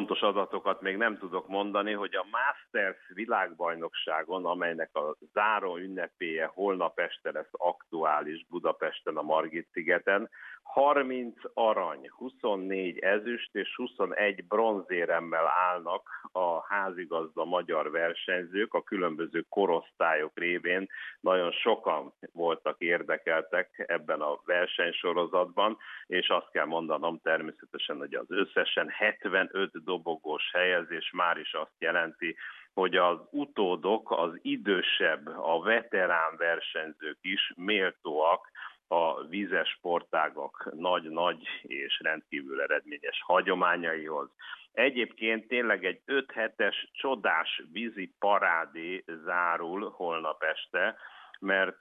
pontos adatokat még nem tudok mondani, hogy a Masters világbajnokságon, amelynek a záró ünnepéje holnap este lesz aktuális Budapesten, a Margit-szigeten, 30 arany, 24 ezüst és 21 bronzéremmel állnak a házigazda magyar versenyzők, a különböző korosztályok révén nagyon sokan voltak érdekeltek ebben a versenysorozatban, és azt kell mondanom természetesen, hogy az összesen 75 dobogós helyezés már is azt jelenti, hogy az utódok, az idősebb, a veterán versenyzők is méltóak a vízes sportágak nagy-nagy és rendkívül eredményes hagyományaihoz. Egyébként tényleg egy 5 hetes csodás vízi parádé zárul holnap este, mert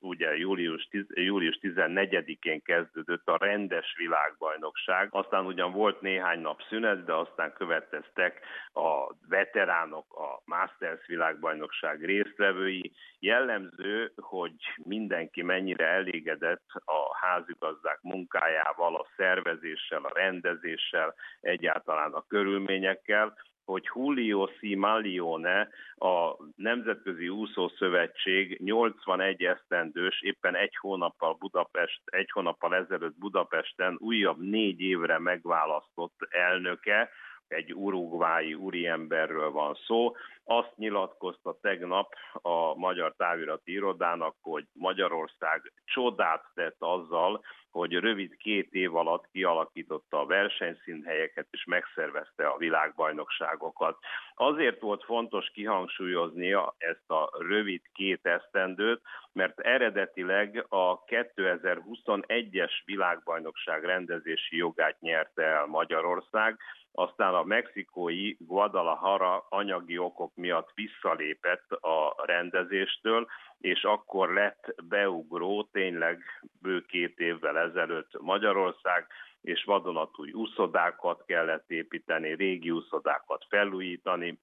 ugye július 14-én kezdődött a rendes világbajnokság, aztán ugyan volt néhány nap szünet, de aztán következtek a veteránok, a Masters világbajnokság résztvevői. Jellemző, hogy mindenki mennyire elégedett a házigazdák munkájával, a szervezéssel, a rendezéssel, egyáltalán a körülményekkel, hogy Julio C. Maglione, a Nemzetközi Úszószövetség 81 esztendős, éppen egy hónappal ezelőtt Budapesten újabb 4 évre megválasztott elnöke, egy urugvái úriemberről van szó. Azt nyilatkozta tegnap a Magyar Távirati Irodának, hogy Magyarország csodát tett azzal, hogy rövid 2 év alatt kialakította a versenyszínhelyeket és megszervezte a világbajnokságokat. Azért volt fontos kihangsúlyoznia ezt a rövid 2 esztendőt, mert eredetileg a 2021-es világbajnokság rendezési jogát nyerte el Magyarország, aztán a mexikói Guadalajara anyagi okok miatt visszalépett a rendezéstől, és akkor lett beugró tényleg bő 2 évvel ezelőtt Magyarország, és vadonatúj úszodákat kellett építeni, régi úszodákat felújítani,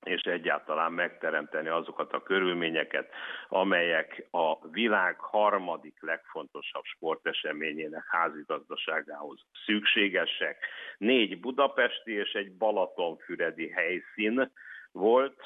és egyáltalán megteremteni azokat a körülményeket, amelyek a világ harmadik legfontosabb sporteseményének házigazdaságához szükségesek. 4 budapesti és egy balatonfüredi helyszín volt,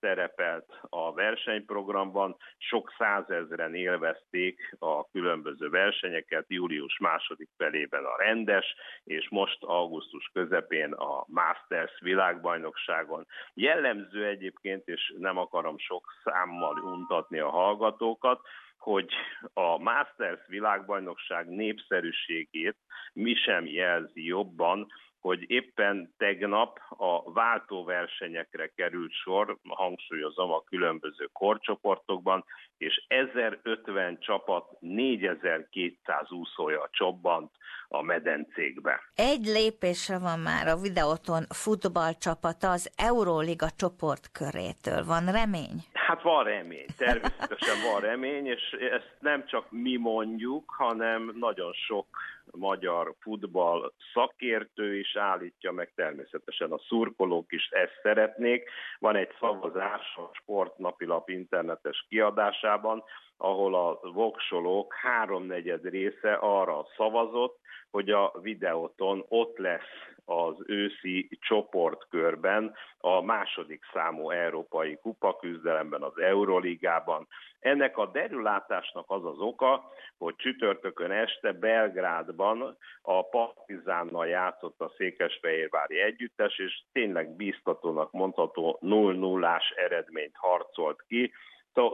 szerepelt a versenyprogramban, sok százezren élvezték a különböző versenyeket, július második felében a rendes, és most augusztus közepén a Masters világbajnokságon. Jellemző egyébként, és nem akarom sok számmal untatni a hallgatókat, hogy a Masters világbajnokság népszerűségét mi sem jelzi jobban, hogy éppen tegnap a váltóversenyekre került sor, hangsúlyozom, a különböző korcsoportokban, és 1050 csapat 4200 úszója csobbant a medencékbe. Egy lépésre van már a Videoton futballcsapata az Euróliga csoportkörétől. Van remény? Hát van remény, természetesen van remény, és ezt nem csak mi mondjuk, hanem nagyon sok magyar futball szakértő is állítja, meg természetesen a szurkolók is ezt szeretnék. Van egy szavazás a Sportnapilap internetes kiadásában, ahol a voksolók 3/4 része arra szavazott, hogy a Videoton ott lesz az őszi csoportkörben, a 2. számú európai kupaküzdelemben, az Euróligában. Ennek a derülátásnak az az oka, hogy csütörtökön este Belgrádban a Partizánnal játszott a székesfehérvári együttes, és tényleg bíztatónak mondható 0-0-ás eredményt harcolt ki.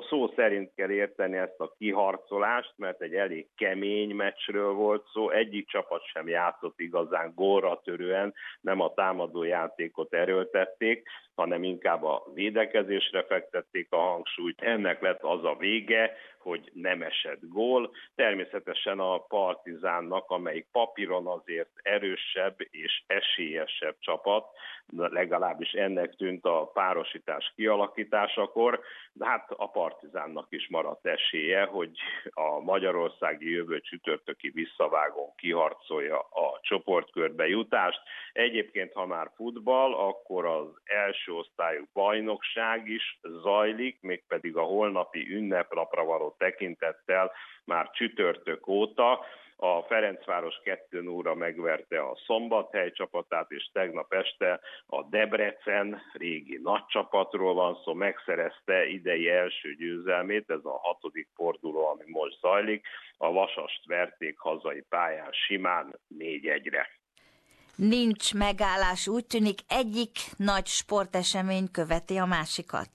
Szó szerint kell érteni ezt a kiharcolást, mert egy elég kemény meccsről volt szó, egyik csapat sem játszott igazán gólra törően, nem a támadó játékot erőltették, hanem inkább a védekezésre fektették a hangsúlyt. Ennek lett az a vége, hogy nem esett gól. Természetesen a Partizánnak, amelyik papíron azért erősebb és esélyesebb csapat, legalábbis ennek tűnt a párosítás kialakításakor, de hát a Partizánnak is maradt esélye, hogy a magyarországi jövő csütörtöki visszavágón kiharcolja a csoportkörbe jutást. Egyébként, ha már futball, akkor az első osztályú bajnokság is zajlik, mégpedig a holnapi ünnepnapra való tekintettel már csütörtök óta. a Ferencváros 2-0-ra megverte a Szombathely csapatát, és tegnap este a Debrecen, régi nagy csapatról van szó, megszerezte idei első győzelmét, ez a 6. forduló, ami most zajlik. A Vasast verték hazai pályán simán 4-1-re. Nincs megállás, úgy tűnik, egyik nagy sportesemény követi a másikat.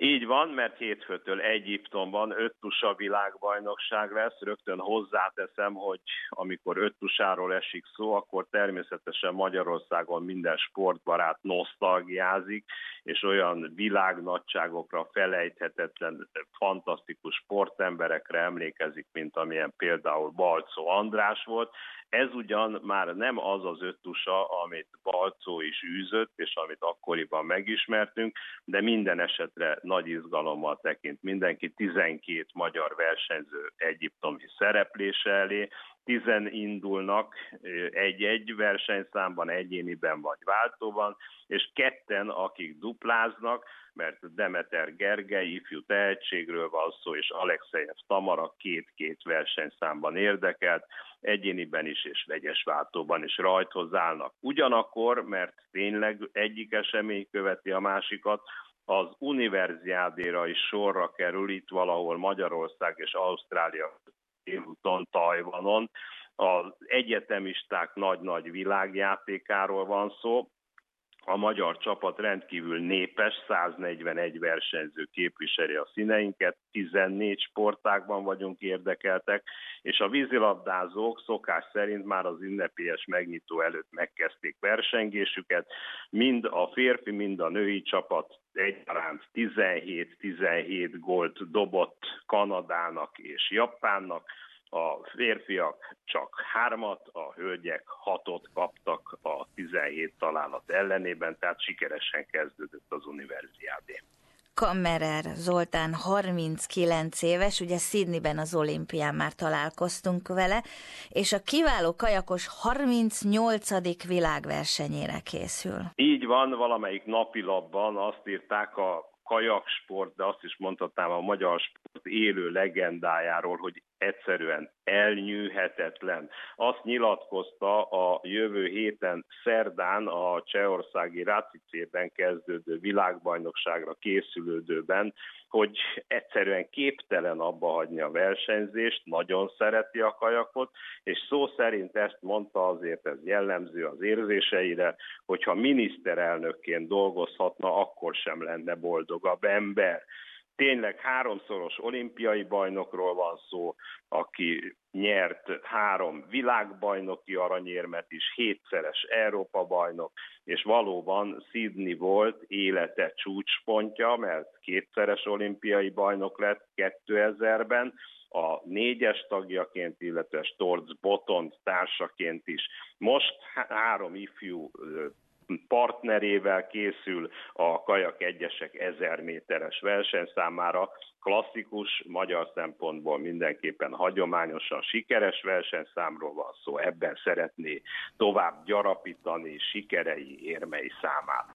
Így van, mert hétfőtől Egyiptomban 5-tusa világbajnokság lesz. Rögtön hozzáteszem, hogy amikor 5-tusáról esik szó, akkor természetesen Magyarországon minden sportbarát nosztalgiázik, és olyan világnagyságokra, felejthetetlen, fantasztikus sportemberekre emlékezik, mint amilyen például Balcó András volt. Ez ugyan már nem az az 5-tusa, amit Balcó is űzött, és amit akkoriban megismertünk, de minden esetre nagy izgalommal tekint mindenki 12 magyar versenyző egyiptomi szereplése elé. 10 indulnak egy-egy versenyszámban, egyéniben vagy váltóban, és 2-en, akik dupláznak, mert Demeter Gergely ifjú tehetségről van szó, és Alekszejev Tamara 2-2 versenyszámban érdekelt, egyéniben is és vegyes váltóban is rajthoz állnak. Ugyanakkor, mert tényleg egyik esemény követi a másikat, az univerziádéra is sorra kerül, itt valahol Magyarország és Ausztrália délután Tajvanon. Az egyetemisták nagy-nagy világjátékáról van szó. A magyar csapat rendkívül népes, 141 versenyző képviseli a színeinket, 14 sportágban vagyunk érdekeltek, és a vízilabdázók szokás szerint már az ünnepélyes megnyitó előtt megkezdték versengésüket. Mind a férfi, mind a női csapat egyaránt 17-17 gólt dobott Kanadának és Japánnak. A férfiak csak 3-at, a hölgyek 6-ot kaptak a 17 találat ellenében, tehát sikeresen kezdődött az univerziádé. Kammerer Zoltán 39 éves, ugye Sydneyben az olimpián már találkoztunk vele, és a kiváló kajakos 38. világversenyére készül. Így van, valamelyik napilapban azt írták a kajaksport, de azt is mondhatnám a magyar sport élő legendájáról, hogy egyszerűen elnyűhetetlen. Azt nyilatkozta a jövő héten szerdán a csehországi Rácicében kezdődő világbajnokságra készülődőben, hogy egyszerűen képtelen abba hagyni a versenyzést, nagyon szereti a kajakot, és szó szerint ezt mondta, azért ez jellemző az érzéseire, hogyha miniszterelnökként dolgozhatna, akkor sem lenne boldogabb ember. Tényleg 3-szoros olimpiai bajnokról van szó, aki nyert 3 világbajnoki aranyérmet is, 7-szeres Európa bajnok, és valóban Sydney volt élete csúcspontja, mert 2-szeres olimpiai bajnok lett 2000-ben, a 4-es tagjaként, illetve Storz Boton társaként is. Most 3 ifjú partnerével készül a kajak egyesek 1000 méteres versenyszámára. Klasszikus, magyar szempontból mindenképpen hagyományosan sikeres versenyszámról van szó, ebben szeretné tovább gyarapítani sikerei, érmei számát.